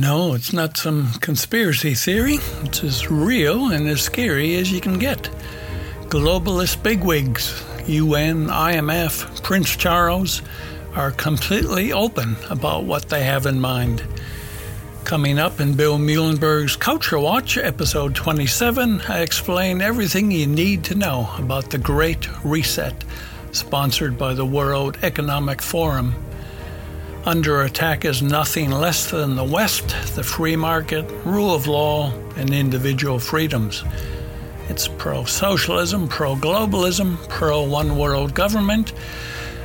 No, it's not some conspiracy theory. It's as real and as scary as you can get. Globalist bigwigs, UN, IMF, Prince Charles, are completely open about what they have in mind. Coming up in Bill Muehlenberg's Culture Watch, episode 27, I explain everything you need to know about the Great Reset, sponsored by the World Economic Forum. Under attack is nothing less than the West, the free market, rule of law, and individual freedoms. It's pro-socialism, pro-globalism, pro-one-world government,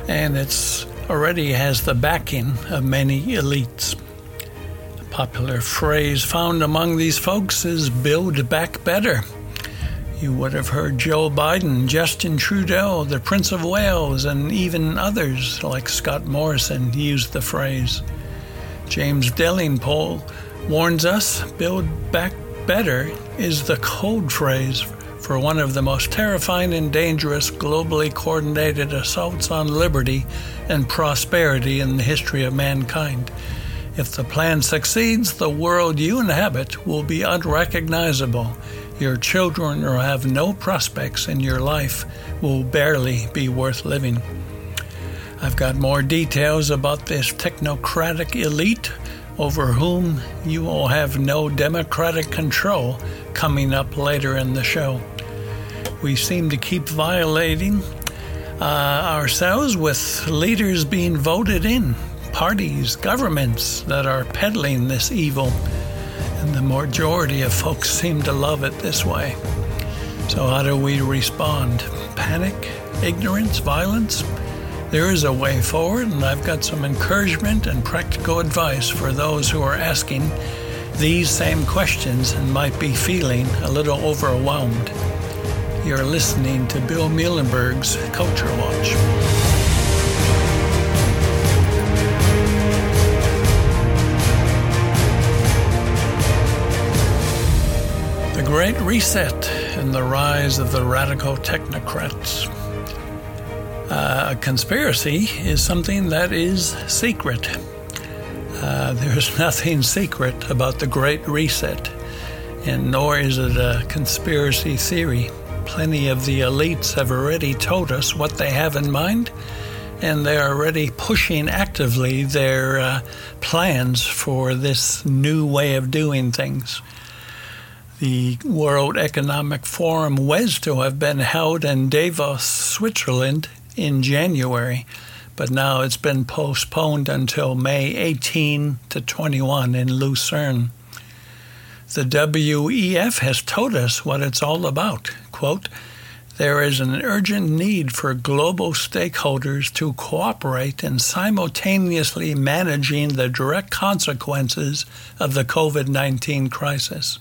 and it's already has the backing of many elites. A popular phrase found among these folks is build back better. You would have heard Joe Biden, Justin Trudeau, the Prince of Wales, and even others like Scott Morrison use the phrase. James Delingpole warns us build back better is the code phrase for one of the most terrifying and dangerous globally coordinated assaults on liberty and prosperity in the history of mankind. If the plan succeeds, the world you inhabit will be unrecognizable. Your children who have no prospects in your life will barely be worth living. I've got more details about this technocratic elite over whom you will have no democratic control coming up later in the show. We seem to keep violating ourselves with leaders being voted in, parties, governments that are peddling this evil. And the majority of folks seem to love it this way. So how do we respond? Panic? Ignorance? Violence? There is a way forward, and I've got some encouragement and practical advice for those who are asking these same questions and might be feeling a little overwhelmed. You're listening to Bill Muehlenberg's Culture Watch. The Great Reset and the rise of the radical technocrats. A conspiracy is something that is secret. There's nothing secret about the Great Reset, and nor is it a conspiracy theory. Plenty of the elites have already told us what they have in mind, and they're already pushing actively their plans for this new way of doing things. The World Economic Forum was to have been held in Davos, Switzerland in January, but now it's been postponed until May 18 to 21 in Lucerne. The WEF has told us what it's all about. Quote, there is an urgent need for global stakeholders to cooperate in simultaneously managing the direct consequences of the COVID-19 crisis.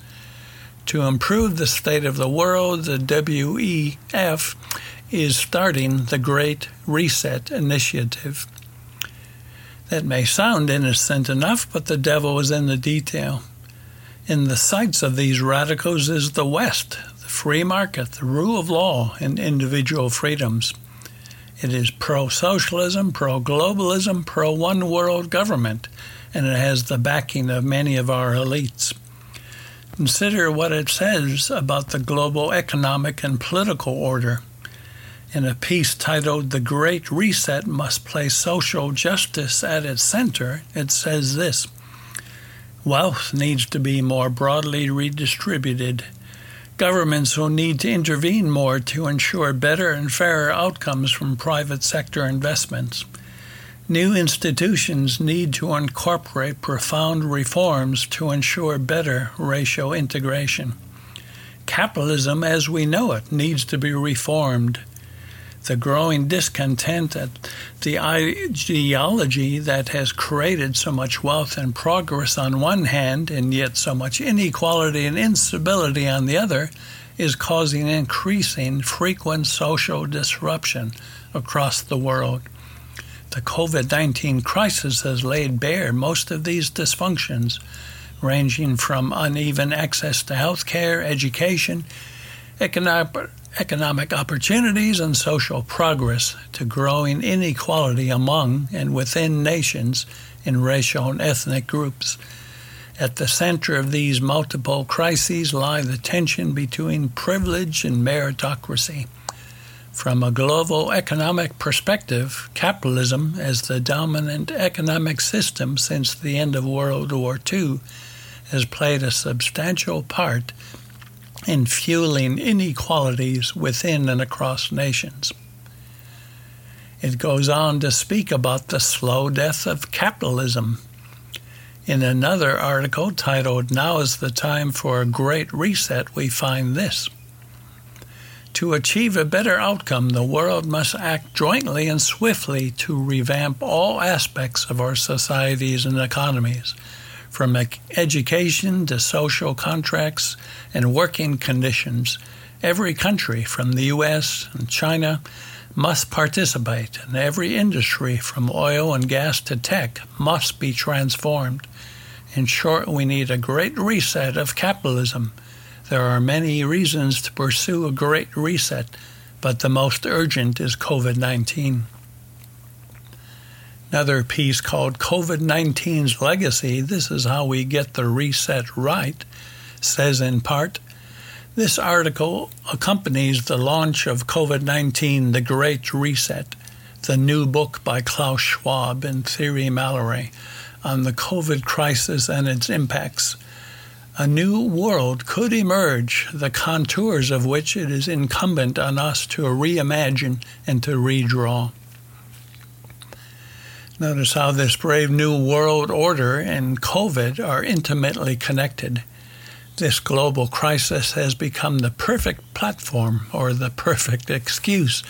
To improve the state of the world, the WEF is starting the Great Reset Initiative. That may sound innocent enough, but the devil is in the detail. In the sights of these radicals is the West, the free market, the rule of law, and individual freedoms. It is pro-socialism, pro-globalism, pro-one-world government, and it has the backing of many of our elites. Consider what it says about the global economic and political order. In a piece titled, The Great Reset Must Place Social Justice at its Center, it says this, wealth needs to be more broadly redistributed. Governments will need to intervene more to ensure better and fairer outcomes from private sector investments. New institutions need to incorporate profound reforms to ensure better racial integration. Capitalism as we know it needs to be reformed. The growing discontent at the ideology that has created so much wealth and progress on one hand, and yet so much inequality and instability on the other, is causing increasing frequent social disruption across the world. The COVID-19 crisis has laid bare most of these dysfunctions, ranging from uneven access to health care, education, economic opportunities, and social progress to growing inequality among and within nations in racial and ethnic groups. At the center of these multiple crises lie the tension between privilege and meritocracy. From a global economic perspective, capitalism, as the dominant economic system since the end of World War II, has played a substantial part in fueling inequalities within and across nations. It goes on to speak about the slow death of capitalism. In another article titled, "Now is the Time for a Great Reset," we find this. To achieve a better outcome, the world must act jointly and swiftly to revamp all aspects of our societies and economies, from education to social contracts and working conditions. Every country, from the U.S. and China, must participate, and every industry, from oil and gas to tech, must be transformed. In short, we need a great reset of capitalism. There are many reasons to pursue a great reset, but the most urgent is COVID-19. Another piece called COVID-19's Legacy, This is How We Get the Reset Right, says in part, this article accompanies the launch of COVID-19, The Great Reset, the new book by Klaus Schwab and Thierry Mallory on the COVID crisis and its impacts. A new world could emerge, the contours of which it is incumbent on us to reimagine and to redraw. Notice how this brave new world order and COVID are intimately connected. This global crisis has become the perfect platform, or the perfect excuse,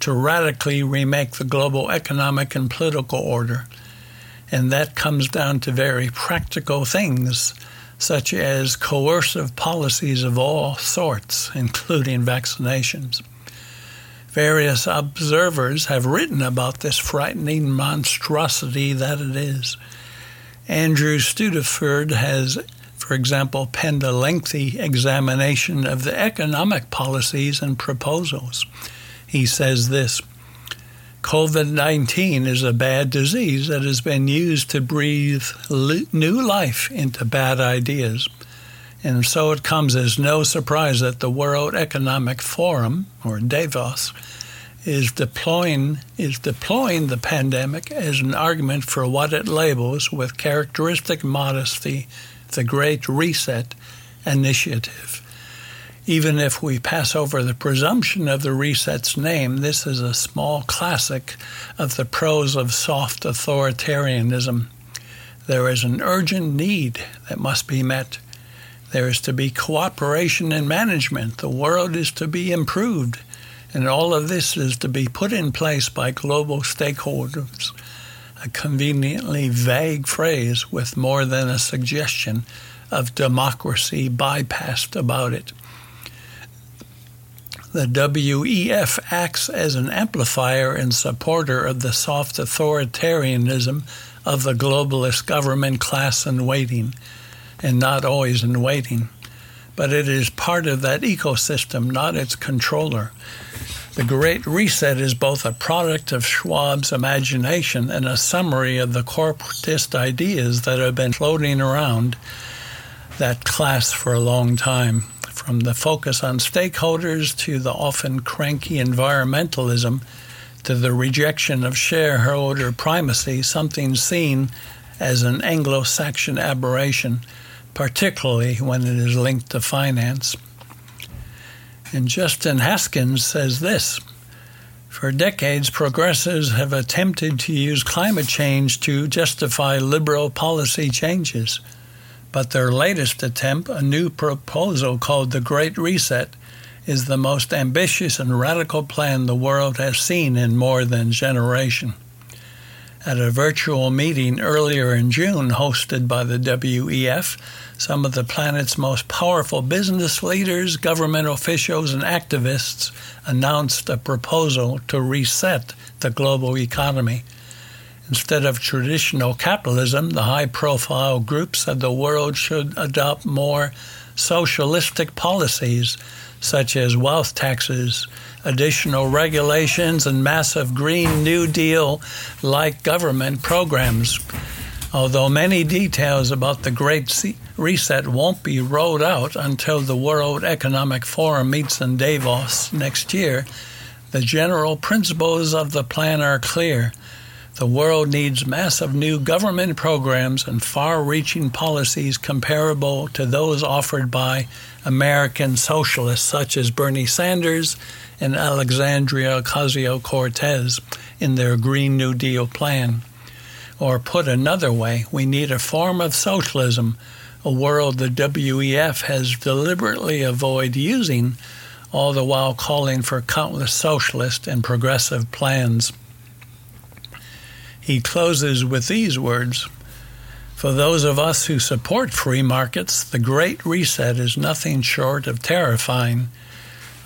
to radically remake the global economic and political order. And that comes down to very practical things, such as coercive policies of all sorts, including vaccinations. Various observers have written about this frightening monstrosity that it is. Andrew Studeford has, for example, penned a lengthy examination of the economic policies and proposals. He says this, COVID-19 is a bad disease that has been used to breathe new life into bad ideas. And so it comes as no surprise that the World Economic Forum, or Davos, is deploying the pandemic as an argument for what it labels, with characteristic modesty, the Great Reset Initiative. Even if we pass over the presumption of the reset's name, this is a small classic of the prose of soft authoritarianism. There is an urgent need that must be met. There is to be cooperation and management. The world is to be improved. And all of this is to be put in place by global stakeholders. A conveniently vague phrase with more than a suggestion of democracy bypassed about it. The WEF acts as an amplifier and supporter of the soft authoritarianism of the globalist government class in waiting, and not always in waiting. But it is part of that ecosystem, not its controller. The Great Reset is both a product of Schwab's imagination and a summary of the corporatist ideas that have been floating around that class for a long time. From the focus on stakeholders to the often cranky environmentalism to the rejection of shareholder primacy, something seen as an Anglo-Saxon aberration, particularly when it is linked to finance. And Justin Haskins says this, for decades, progressives have attempted to use climate change to justify liberal policy changes. But their latest attempt, a new proposal called the Great Reset, is the most ambitious and radical plan the world has seen in more than a generation. At a virtual meeting earlier in June hosted by the WEF, some of the planet's most powerful business leaders, government officials, and activists announced a proposal to reset the global economy. Instead of traditional capitalism, the high-profile group said the world should adopt more socialistic policies, such as wealth taxes, additional regulations, and massive Green New Deal-like government programs. although many details about the Great Reset won't be rolled out until the World Economic Forum meets in Davos next year, the general principles of the plan are clear. The world needs massive new government programs and far-reaching policies comparable to those offered by American socialists such as Bernie Sanders and Alexandria Ocasio-Cortez in their Green New Deal plan. Or put another way, we need a form of socialism, a world the WEF has deliberately avoided using, all the while calling for countless socialist and progressive plans. He closes with these words, "For those of us who support free markets, the Great Reset is nothing short of terrifying.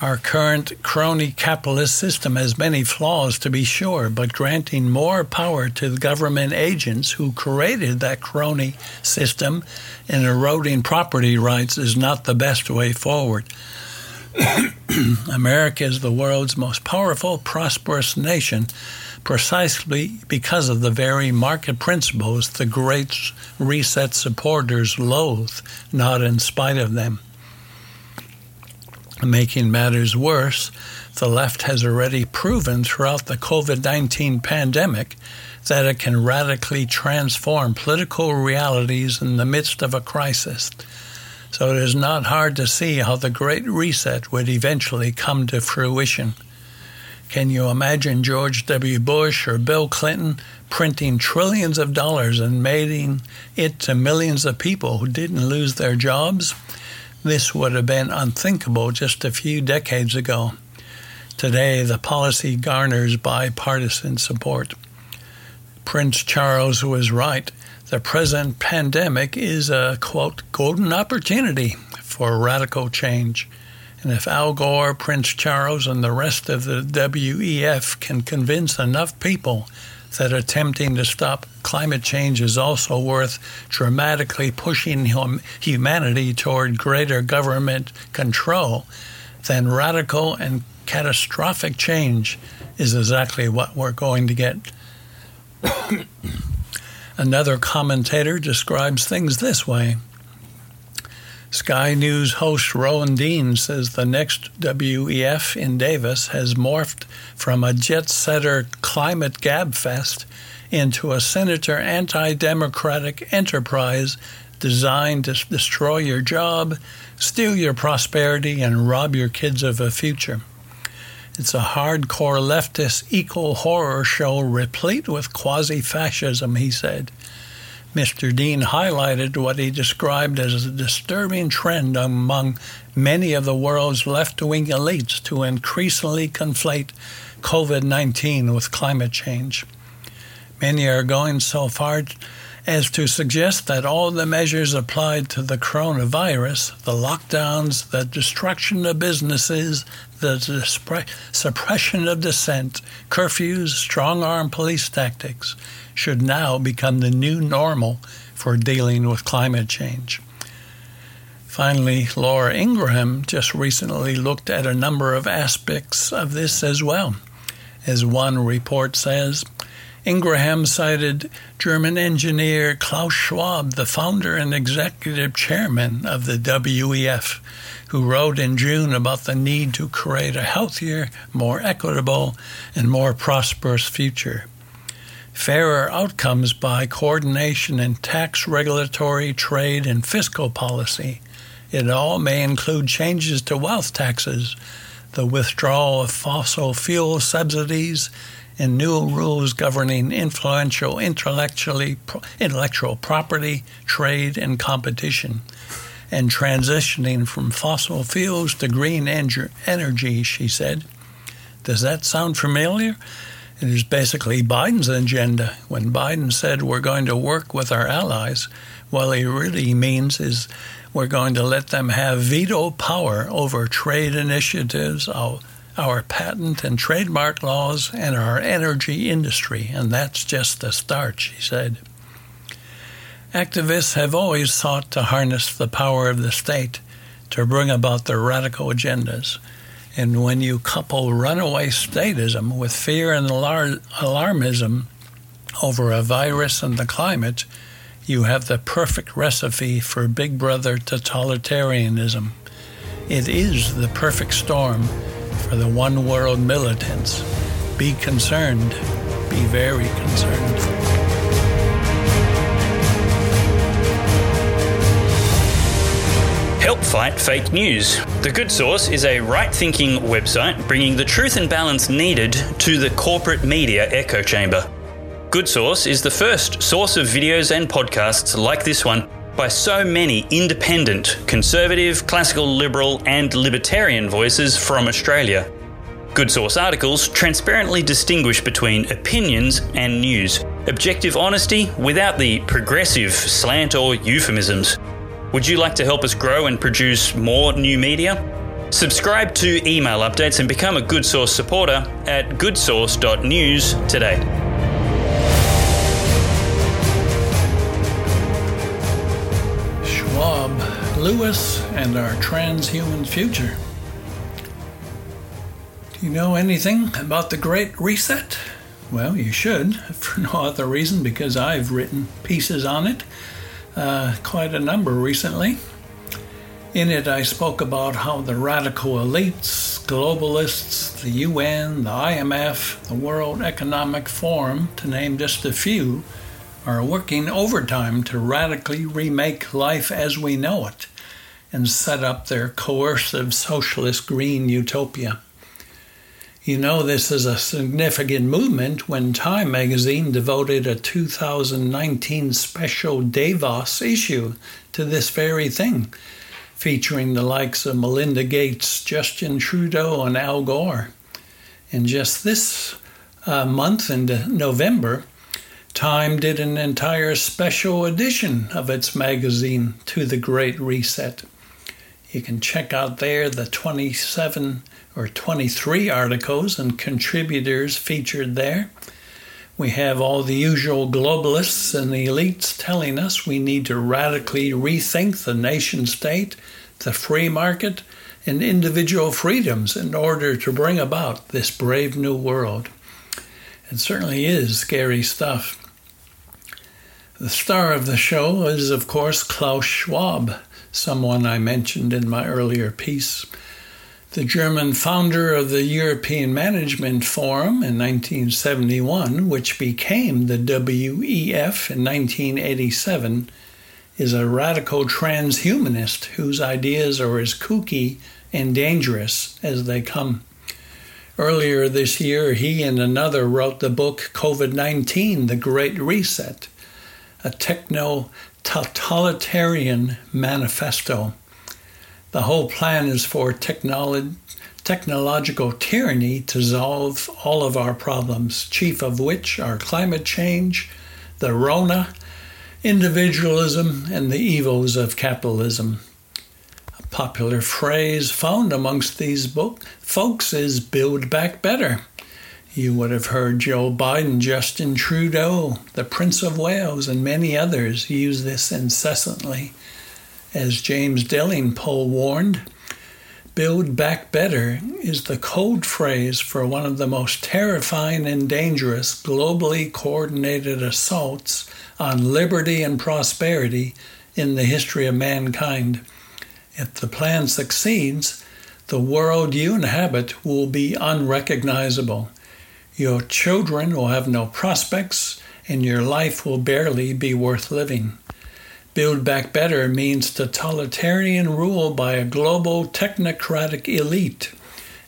Our current crony capitalist system has many flaws, to be sure, but granting more power to the government agents who created that crony system and eroding property rights is not the best way forward. America is the world's most powerful, prosperous nation, precisely because of the very market principles the Great Reset supporters loathe, not in spite of them." Making matters worse, the left has already proven throughout the COVID-19 pandemic that it can radically transform political realities in the midst of a crisis. So it is not hard to see how the Great Reset would eventually come to fruition. Can you imagine George W. Bush or Bill Clinton printing trillions of dollars and mailing it to millions of people who didn't lose their jobs? This would have been unthinkable just a few decades ago. Today, the policy garners bipartisan support. Prince Charles was right. The present pandemic is a, quote, golden opportunity for radical change. And if Al Gore, Prince Charles, and the rest of the WEF can convince enough people that attempting to stop climate change is also worth dramatically pushing humanity toward greater government control, then radical and catastrophic change is exactly what we're going to get. Another commentator describes things this way. Sky News host Rowan Dean says the next WEF in Davos has morphed from a jet-setter climate gabfest into a senator anti-democratic enterprise designed to destroy your job, steal your prosperity, and rob your kids of a future. It's a hardcore leftist eco-horror show replete with quasi-fascism, he said. Mr. Dean highlighted what he described as a disturbing trend among many of the world's left-wing elites to increasingly conflate COVID-19 with climate change. Many are going so far as to suggest that all the measures applied to the coronavirus, the lockdowns, the destruction of businesses, the suppression of dissent, curfews, strong-arm police tactics, should now become the new normal for dealing with climate change. Finally, Laura Ingraham just recently looked at a number of aspects of this as well. As one report says, Ingraham cited German engineer Klaus Schwab, the founder and executive chairman of the WEF, who wrote in June about the need to create a healthier, more equitable, and more prosperous future. Fairer outcomes by coordination in tax, regulatory, trade, and fiscal policy. It all may include changes to wealth taxes, the withdrawal of fossil fuel subsidies, and new rules governing influential intellectual property, trade, and competition, and transitioning from fossil fuels to green energy, she said. Does that sound familiar? It is basically Biden's agenda. When Biden said we're going to work with our allies, what he really means is we're going to let them have veto power over trade initiatives, our patent and trademark laws, and our energy industry. And that's just the start, she said. Activists have always sought to harness the power of the state to bring about their radical agendas. And when you couple runaway statism with fear and alarmism over a virus and the climate, you have the perfect recipe for Big Brother totalitarianism. It is the perfect storm for the One World militants. Be concerned. Be very concerned. Help fight fake news. The Good Sauce is a right-thinking website bringing the truth and balance needed to the corporate media echo chamber. Good Sauce is the first source of videos and podcasts like this one by so many independent, conservative, classical, liberal and libertarian voices from Australia. Good Sauce articles transparently distinguish between opinions and news. Objective honesty without the progressive slant or euphemisms. Would you like to help us grow and produce more new media? Subscribe to email updates and become a Good Sauce supporter at goodsauce.news today. Schwab, Lewis, and our transhuman future. Do you know anything about the Great Reset? Well, you should, for no other reason, because I've written pieces on it. Quite a number recently. In it, I spoke about how the radical elites, globalists, the UN, the IMF, the World Economic Forum, to name just a few, are working overtime to radically remake life as we know it and set up their coercive socialist green utopia. You know, this is a significant movement when Time magazine devoted a 2019 special Davos issue to this very thing, featuring the likes of Melinda Gates, Justin Trudeau, and Al Gore. And just this month in November, Time did an entire special edition of its magazine to the Great Reset. You can check out there the 23 articles and contributors featured there. We have all the usual globalists and the elites telling us we need to radically rethink the nation state, the free market, and individual freedoms in order to bring about this brave new world. It certainly is scary stuff. The star of the show is, of course, Klaus Schwab, someone I mentioned in my earlier piece. The German founder of the European Management Forum in 1971, which became the WEF in 1987, is a radical transhumanist whose ideas are as kooky and dangerous as they come. Earlier this year, he and another wrote the book COVID-19, The Great Reset, a techno-totalitarian manifesto. The whole plan is for technological tyranny to solve all of our problems, chief of which are climate change, the Rona, individualism, and the evils of capitalism. A popular phrase found amongst these folks is build back better. You would have heard Joe Biden, Justin Trudeau, the Prince of Wales, and many others use this incessantly. As James Delingpole warned, build back better is the code phrase for one of the most terrifying and dangerous globally coordinated assaults on liberty and prosperity in the history of mankind. If the plan succeeds, the world you inhabit will be unrecognizable. Your children will have no prospects, and your life will barely be worth living. Build Back Better means totalitarian rule by a global technocratic elite,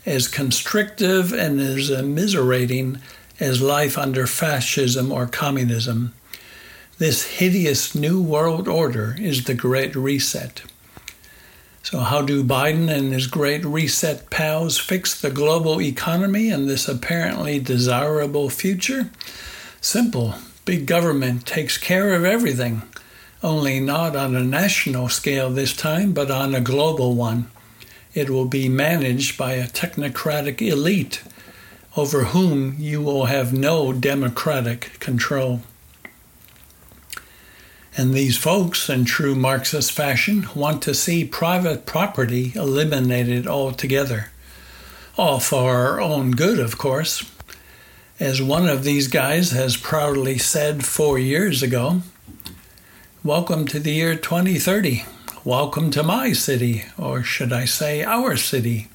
as constrictive and as immiserating as life under fascism or communism. This hideous new world order is the Great Reset. So how do Biden and his Great Reset pals fix the global economy and this apparently desirable future? Simple. Big government takes care of everything. Only not on a national scale this time, but on a global one. It will be managed by a technocratic elite over whom you will have no democratic control. And these folks, in true Marxist fashion, want to see private property eliminated altogether. All for our own good, of course. As one of these guys has proudly said 4 years ago, Welcome to the year 2030. Welcome to my city, or should I say our city.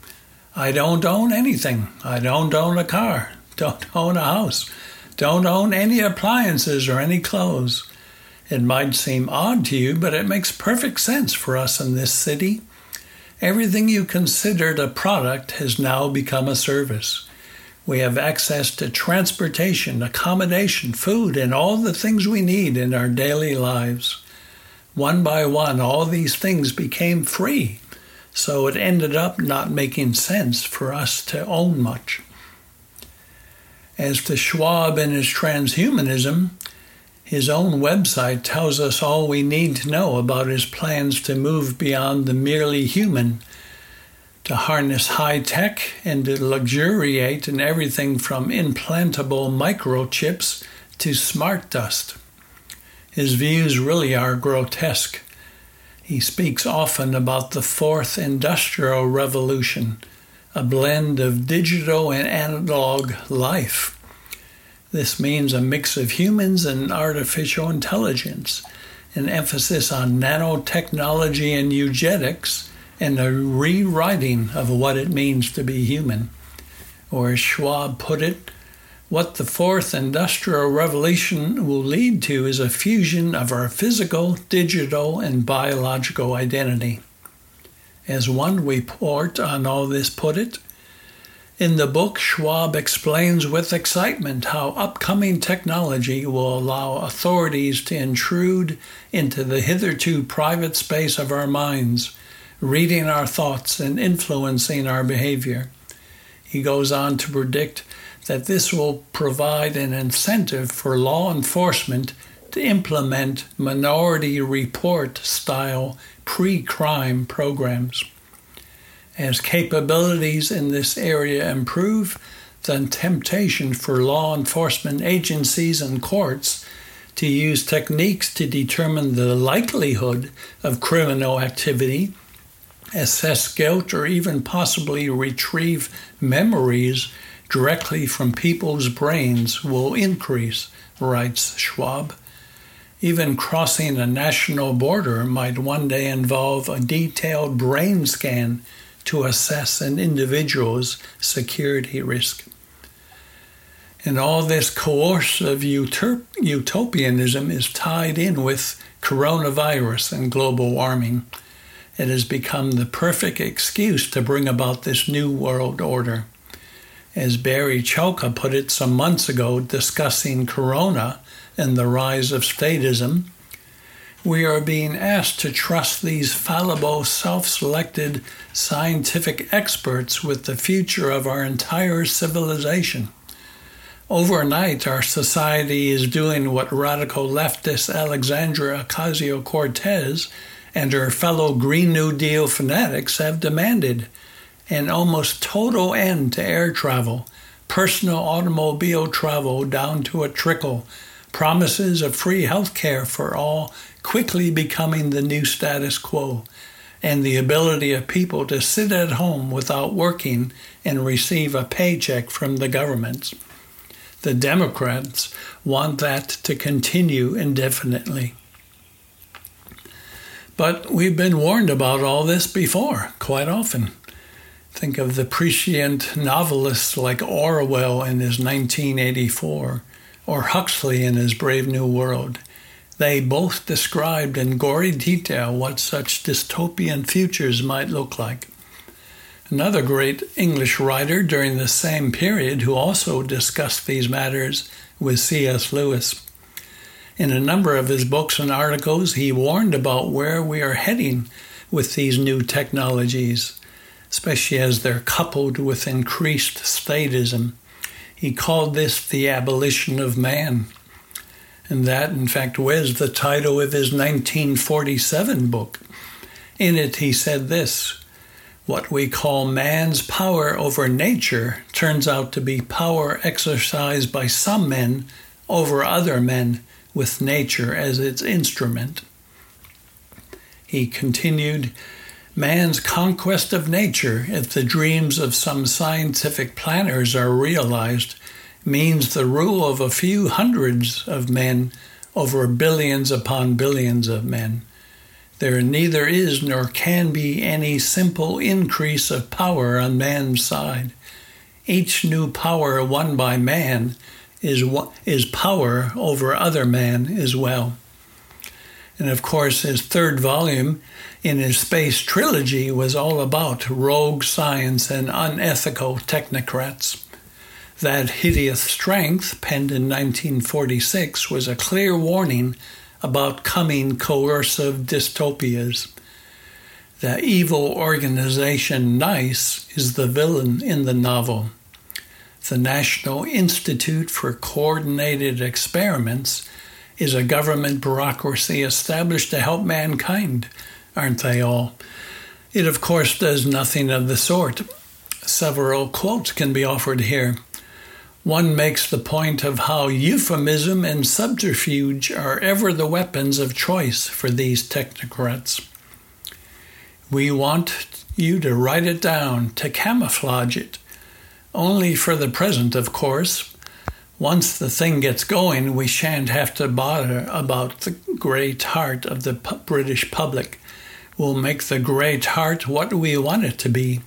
I don't own anything. I don't own a car. Don't own a house. Don't own any appliances or any clothes. It might seem odd to you, but it makes perfect sense for us in this city. Everything you considered a product has now become a service. We have access to transportation, accommodation, food, and all the things we need in our daily lives. One by one, all these things became free, so it ended up not making sense for us to own much. As to Schwab and his transhumanism, his own website tells us all we need to know about his plans to move beyond the merely human, to harness high tech and to luxuriate in everything from implantable microchips to smart dust. His views really are grotesque. He speaks often about the fourth industrial revolution, a blend of digital and analog life. This means a mix of humans and artificial intelligence, an emphasis on nanotechnology and eugenics, and a rewriting of what it means to be human. Or as Schwab put it, what the fourth industrial revolution will lead to is a fusion of our physical, digital, and biological identity. As one report on all this put it, in the book, Schwab explains with excitement how upcoming technology will allow authorities to intrude into the hitherto private space of our minds, reading our thoughts and influencing our behavior. He goes on to predict that this will provide an incentive for law enforcement to implement minority report-style pre-crime programs. As capabilities in this area improve, the temptation for law enforcement agencies and courts to use techniques to determine the likelihood of criminal activity, assess guilt, or even possibly retrieve memories directly from people's brains will increase, writes Schwab. Even crossing a national border might one day involve a detailed brain scan to assess an individual's security risk. And all this coercive utopianism is tied in with coronavirus and global warming. It has become the perfect excuse to bring about this new world order. As Barry Chowka put it some months ago, discussing corona and the rise of statism, we are being asked to trust these fallible, self-selected scientific experts with the future of our entire civilization. Overnight, our society is doing what radical leftist Alexandria Ocasio-Cortez and her fellow Green New Deal fanatics have demanded: an almost total end to air travel, personal automobile travel down to a trickle, promises of free health care for all quickly becoming the new status quo, and the ability of people to sit at home without working and receive a paycheck from the government. The Democrats want that to continue indefinitely. But we've been warned about all this before, quite often. Think of the prescient novelists like Orwell in his 1984, or Huxley in his Brave New World. They both described in gory detail what such dystopian futures might look like. Another great English writer during the same period who also discussed these matters was C.S. Lewis. In a number of his books and articles, he warned about where we are heading with these new technologies, especially as they're coupled with increased statism. He called this the abolition of man. And that, in fact, was the title of his 1947 book. In it, he said this: what we call man's power over nature turns out to be power exercised by some men over other men, with nature as its instrument. He continued, man's conquest of nature, if the dreams of some scientific planners are realized, means the rule of a few hundreds of men over billions upon billions of men. There neither is nor can be any simple increase of power on man's side. Each new power won by man is power over other man as well. And of course, his third volume in his space trilogy was all about rogue science and unethical technocrats. That hideous strength, penned in 1946, was a clear warning about coming coercive dystopias. The evil organization NICE is the villain in the novel. The National Institute for Coordinated Experiments is a government bureaucracy established to help mankind, aren't they all? It, of course, does nothing of the sort. Several quotes can be offered here. One makes the point of how euphemism and subterfuge are ever the weapons of choice for these technocrats. We want you to write it down, to camouflage it. Only for the present, of course. Once the thing gets going, we shan't have to bother about the great heart of the British public. We'll make the great heart what we want it to be.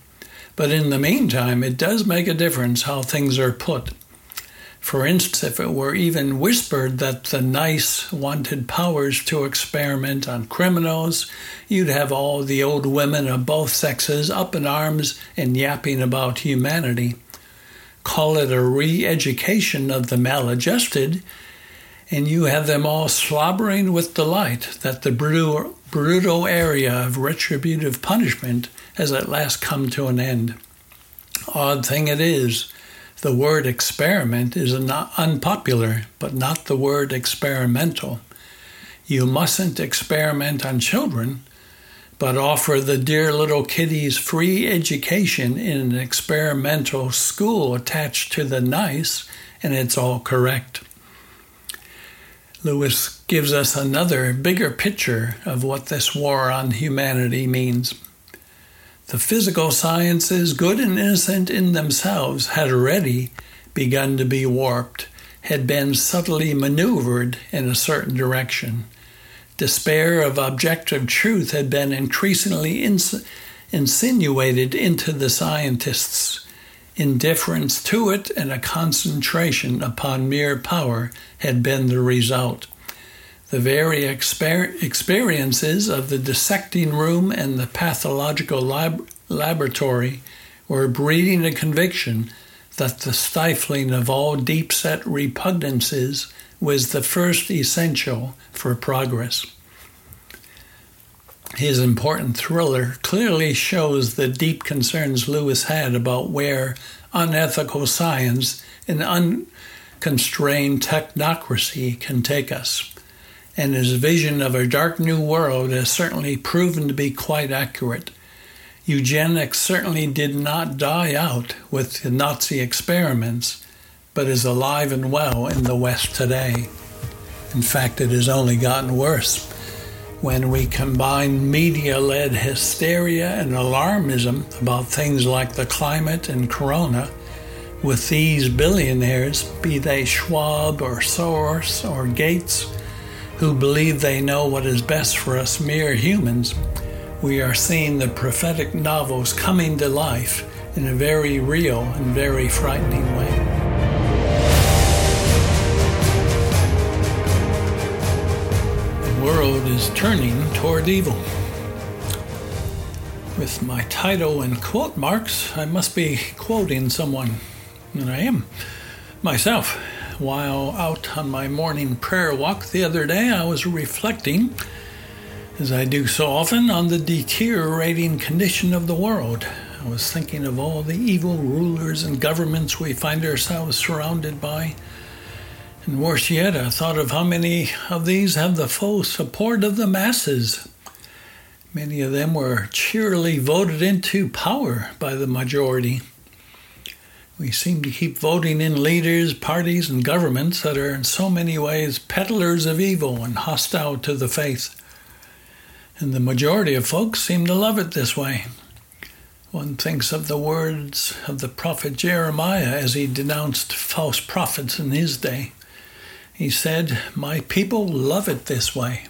But in the meantime, it does make a difference how things are put. For instance, if it were even whispered that the NICE wanted powers to experiment on criminals, you'd have all the old women of both sexes up in arms and yapping about humanity. Call it a re-education of the maladjusted, and you have them all slobbering with delight that the brutal area of retributive punishment has at last come to an end. Odd thing it is, the word experiment is unpopular, but not the word experimental. You mustn't experiment on children, but offer the dear little kiddies free education in an experimental school attached to the NICE, and it's all correct. Lewis gives us another, bigger picture of what this war on humanity means. The physical sciences, good and innocent in themselves, had already begun to be warped, had been subtly maneuvered in a certain direction. Despair of objective truth had been increasingly insinuated into the scientists. Indifference to it and a concentration upon mere power had been the result. The very experiences of the dissecting room and the pathological laboratory were breeding a conviction that the stifling of all deep-set repugnances was the first essential for progress. His important thriller clearly shows the deep concerns Lewis had about where unethical science and unconstrained technocracy can take us, and his vision of a dark new world has certainly proven to be quite accurate. Eugenics certainly did not die out with the Nazi experiments, but is alive and well in the West today. In fact, it has only gotten worse. When we combine media-led hysteria and alarmism about things like the climate and corona with these billionaires, be they Schwab or Soros or Gates, who believe they know what is best for us mere humans, we are seeing the prophetic novels coming to life in a very real and very frightening way. World is turning toward evil. With my title and quote marks, I must be quoting someone, and I am, myself. While out on my morning prayer walk the other day, I was reflecting, as I do so often, on the deteriorating condition of the world. I was thinking of all the evil rulers and governments we find ourselves surrounded by. And worse yet, I thought of how many of these have the full support of the masses. Many of them were cheerily voted into power by the majority. We seem to keep voting in leaders, parties, and governments that are in so many ways peddlers of evil and hostile to the faith. And the majority of folks seem to love it this way. One thinks of the words of the prophet Jeremiah as he denounced false prophets in his day. He said, "My people love it this way."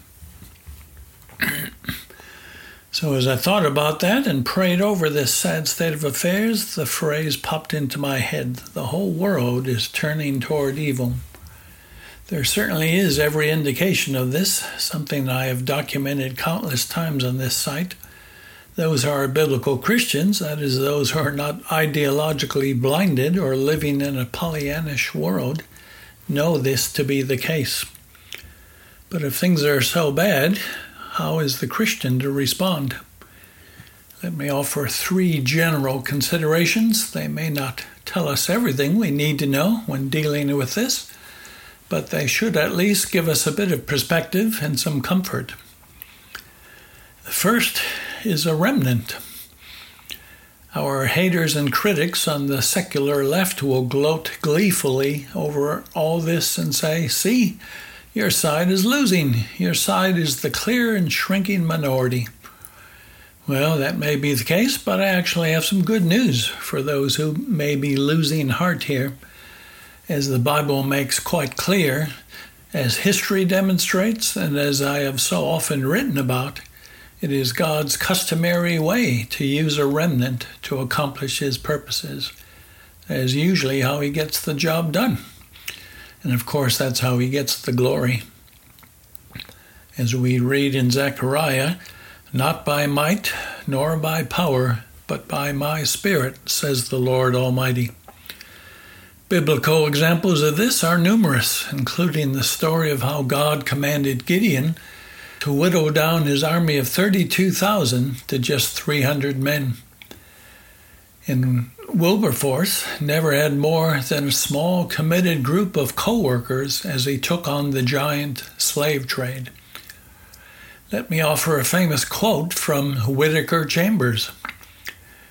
So as I thought about that and prayed over this sad state of affairs, the phrase popped into my head, the whole world is turning toward evil. There certainly is every indication of this, something that I have documented countless times on this site. Those are biblical Christians, that is, those who are not ideologically blinded or living in a Pollyannish world, know this to be the case. But if things are so bad, how is the Christian to respond? Let me offer three general considerations. They may not tell us everything we need to know when dealing with this, but they should at least give us a bit of perspective and some comfort. The first is a remnant. Our haters and critics on the secular left will gloat gleefully over all this and say, "See, your side is losing. Your side is the clear and shrinking minority." Well, that may be the case, but I actually have some good news for those who may be losing heart here. As the Bible makes quite clear, as history demonstrates, and as I have so often written about, it is God's customary way to use a remnant to accomplish his purposes. That is usually how he gets the job done. And of course, that's how he gets the glory. As we read in Zechariah, "Not by might, nor by power, but by my Spirit, says the Lord Almighty." Biblical examples of this are numerous, including the story of how God commanded Gideon to whittle down his army of 32,000 to just 300 men. In Wilberforce never had more than a small committed group of co-workers as he took on the giant slave trade. Let me offer a famous quote from Whittaker Chambers.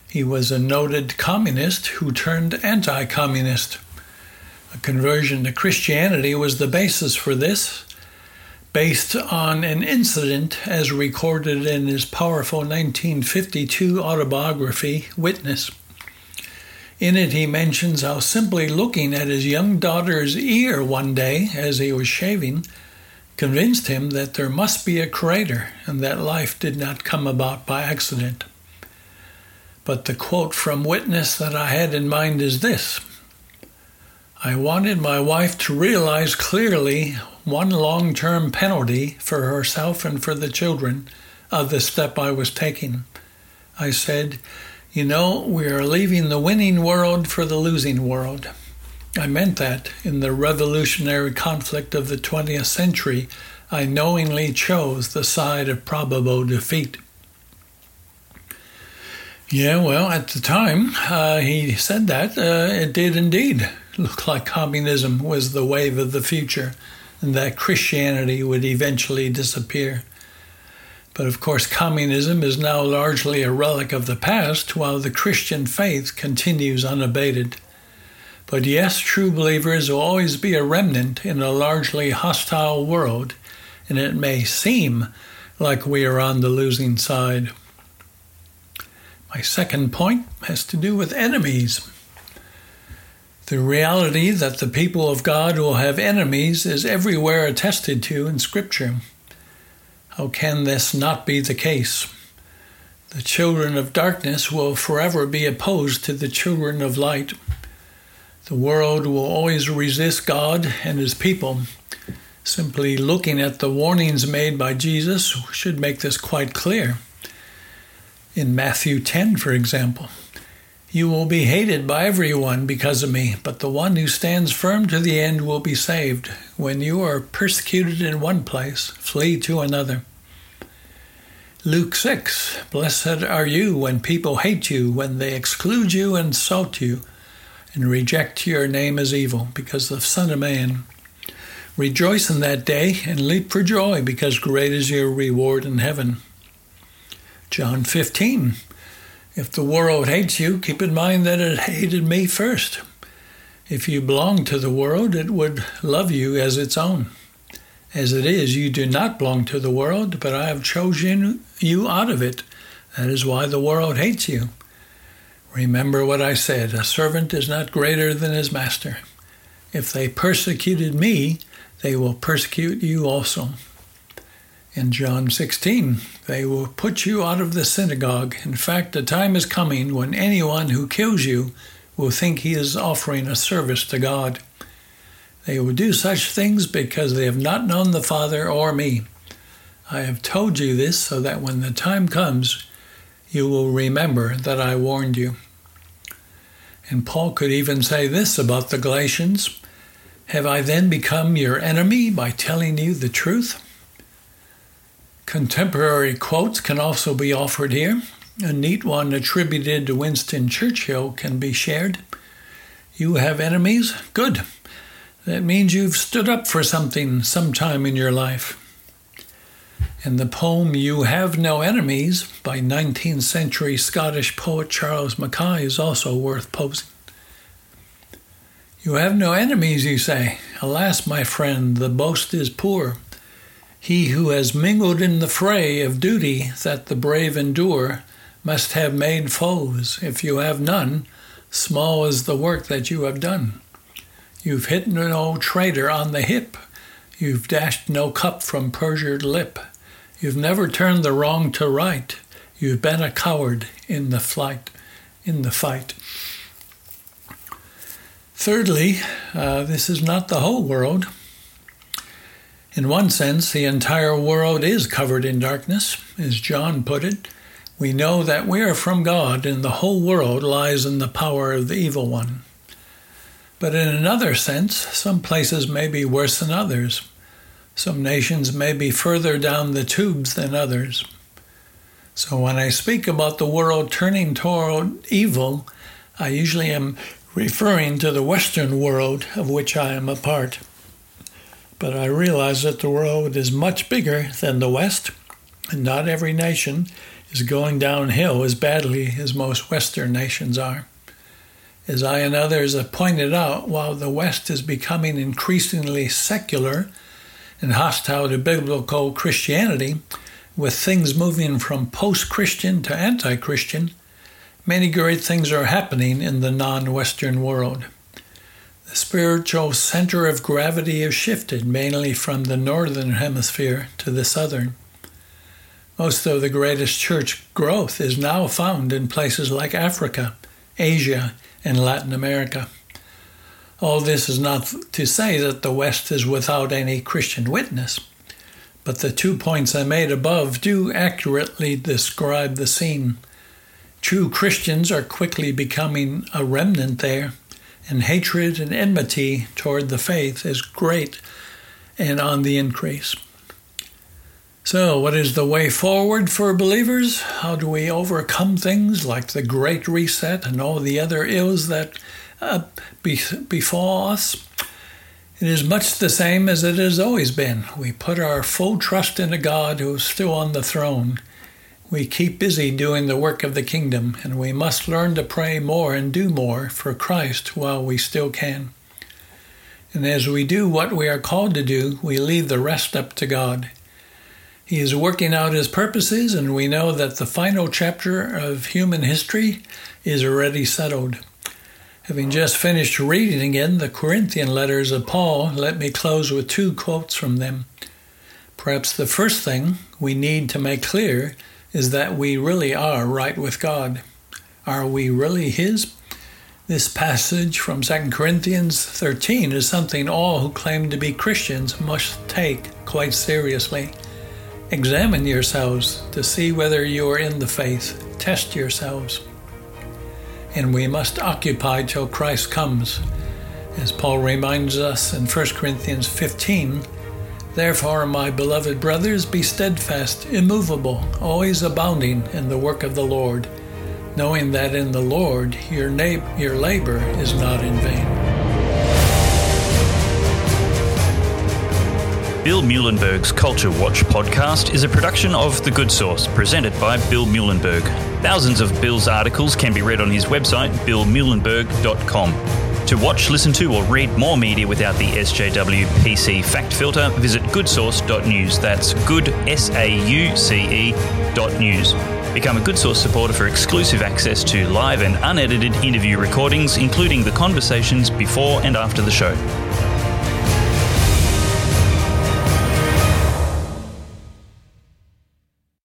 He was a noted communist who turned anti-communist. A conversion to Christianity was the basis for this, based on an incident as recorded in his powerful 1952 autobiography, Witness. In it, he mentions how simply looking at his young daughter's ear one day as he was shaving convinced him that there must be a creator and that life did not come about by accident. But the quote from Witness that I had in mind is this: "I wanted my wife to realize clearly one long-term penalty for herself and for the children of the step I was taking. I said, 'You know, we are leaving the winning world for the losing world.' I meant that in the revolutionary conflict of the 20th century, I knowingly chose the side of probable defeat." Yeah, well, at the time he said that, it did indeed look like communism was the wave of the future and that Christianity would eventually disappear. But of course, communism is now largely a relic of the past, while the Christian faith continues unabated. But yes, true believers will always be a remnant in a largely hostile world, and it may seem like we are on the losing side. My second point has to do with enemies. The reality that the people of God will have enemies is everywhere attested to in Scripture. How can this not be the case? The children of darkness will forever be opposed to the children of light. The world will always resist God and his people. Simply looking at the warnings made by Jesus should make this quite clear. In Matthew 10, for example, "You will be hated by everyone because of me, but the one who stands firm to the end will be saved. When you are persecuted in one place, flee to another." Luke 6, "Blessed are you when people hate you, when they exclude you, insult you, and reject your name as evil, because the Son of Man. Rejoice in that day and leap for joy, because great is your reward in heaven." John 15, "If the world hates you, keep in mind that it hated me first. If you belong to the world, it would love you as its own. As it is, you do not belong to the world, but I have chosen you out of it. That is why the world hates you. Remember what I said, a servant is not greater than his master. If they persecuted me, They will persecute you also. In John 16, they will put you out of the synagogue. In fact, the time is coming when anyone who kills you will think he is offering a service to God. They will do such things because they have not known the Father or me. I have told you this so that when the time comes, you will remember that I warned you. And Paul could even say this about the Galatians: have I then become your enemy by telling you the truth? Contemporary quotes can also be offered here. A neat one attributed to Winston Churchill can be shared. You have enemies? Good. That means you've stood up for something sometime in your life. And the poem You Have No Enemies by 19th century Scottish poet Charles Mackay is also worth posing. You have no enemies, you say. Alas, my friend, the boast is poor. He who has mingled in the fray of duty that the brave endure must have made foes. If you have none, small is the work that you have done. You've hit no traitor on the hip. You've dashed no cup from perjured lip. You've never turned the wrong to right. You've been a coward in the fight. Thirdly, this is not the whole world. In one sense, the entire world is covered in darkness. As John put it, we know that we are from God and the whole world lies in the power of the evil one. But in another sense, some places may be worse than others. Some nations may be further down the tubes than others. So when I speak about the world turning toward evil, I usually am referring to the Western world of which I am a part. But I realize that the world is much bigger than the West, and not every nation is going downhill as badly as most Western nations are. As I and others have pointed out, while the West is becoming increasingly secular and hostile to biblical Christianity, with things moving from post-Christian to anti-Christian, many great things are happening in the non-Western world. The spiritual center of gravity has shifted mainly from the northern hemisphere to the southern. Most of the greatest church growth is now found in places like Africa, Asia, and Latin America. All this is not to say that the West is without any Christian witness, but the 2 points I made above do accurately describe the scene. True Christians are quickly becoming a remnant there, and hatred and enmity toward the faith is great and on the increase. So, what is the way forward for believers? How do we overcome things like the Great Reset and all the other ills that befall us? It is much the same as it has always been. We put our full trust in a God who is still on the throne. We keep busy doing the work of the kingdom, and we must learn to pray more and do more for Christ while we still can. And as we do what we are called to do, we leave the rest up to God. He is working out his purposes, and we know that the final chapter of human history is already settled. Having just finished reading again the Corinthian letters of Paul, let me close with 2 quotes from them. Perhaps the first thing we need to make clear is that we really are right with God. Are we really his? This passage from 2 Corinthians 13 is something all who claim to be Christians must take quite seriously. Examine yourselves to see whether you are in the faith. Test yourselves. And we must occupy till Christ comes. As Paul reminds us in 1 Corinthians 15, therefore, my beloved brothers, be steadfast, immovable, always abounding in the work of the Lord, knowing that in the Lord your labor is not in vain. Bill Muehlenberg's Culture Watch podcast is a production of The Good Sauce, presented by Bill Muehlenberg. Thousands of Bill's articles can be read on his website, billmuehlenberg.com. To watch, listen to, or read more media without the SJW PC fact filter, visit goodsauce.news. That's good, SAUCE.news. Become a Good Sauce supporter for exclusive access to live and unedited interview recordings, including the conversations before and after the show.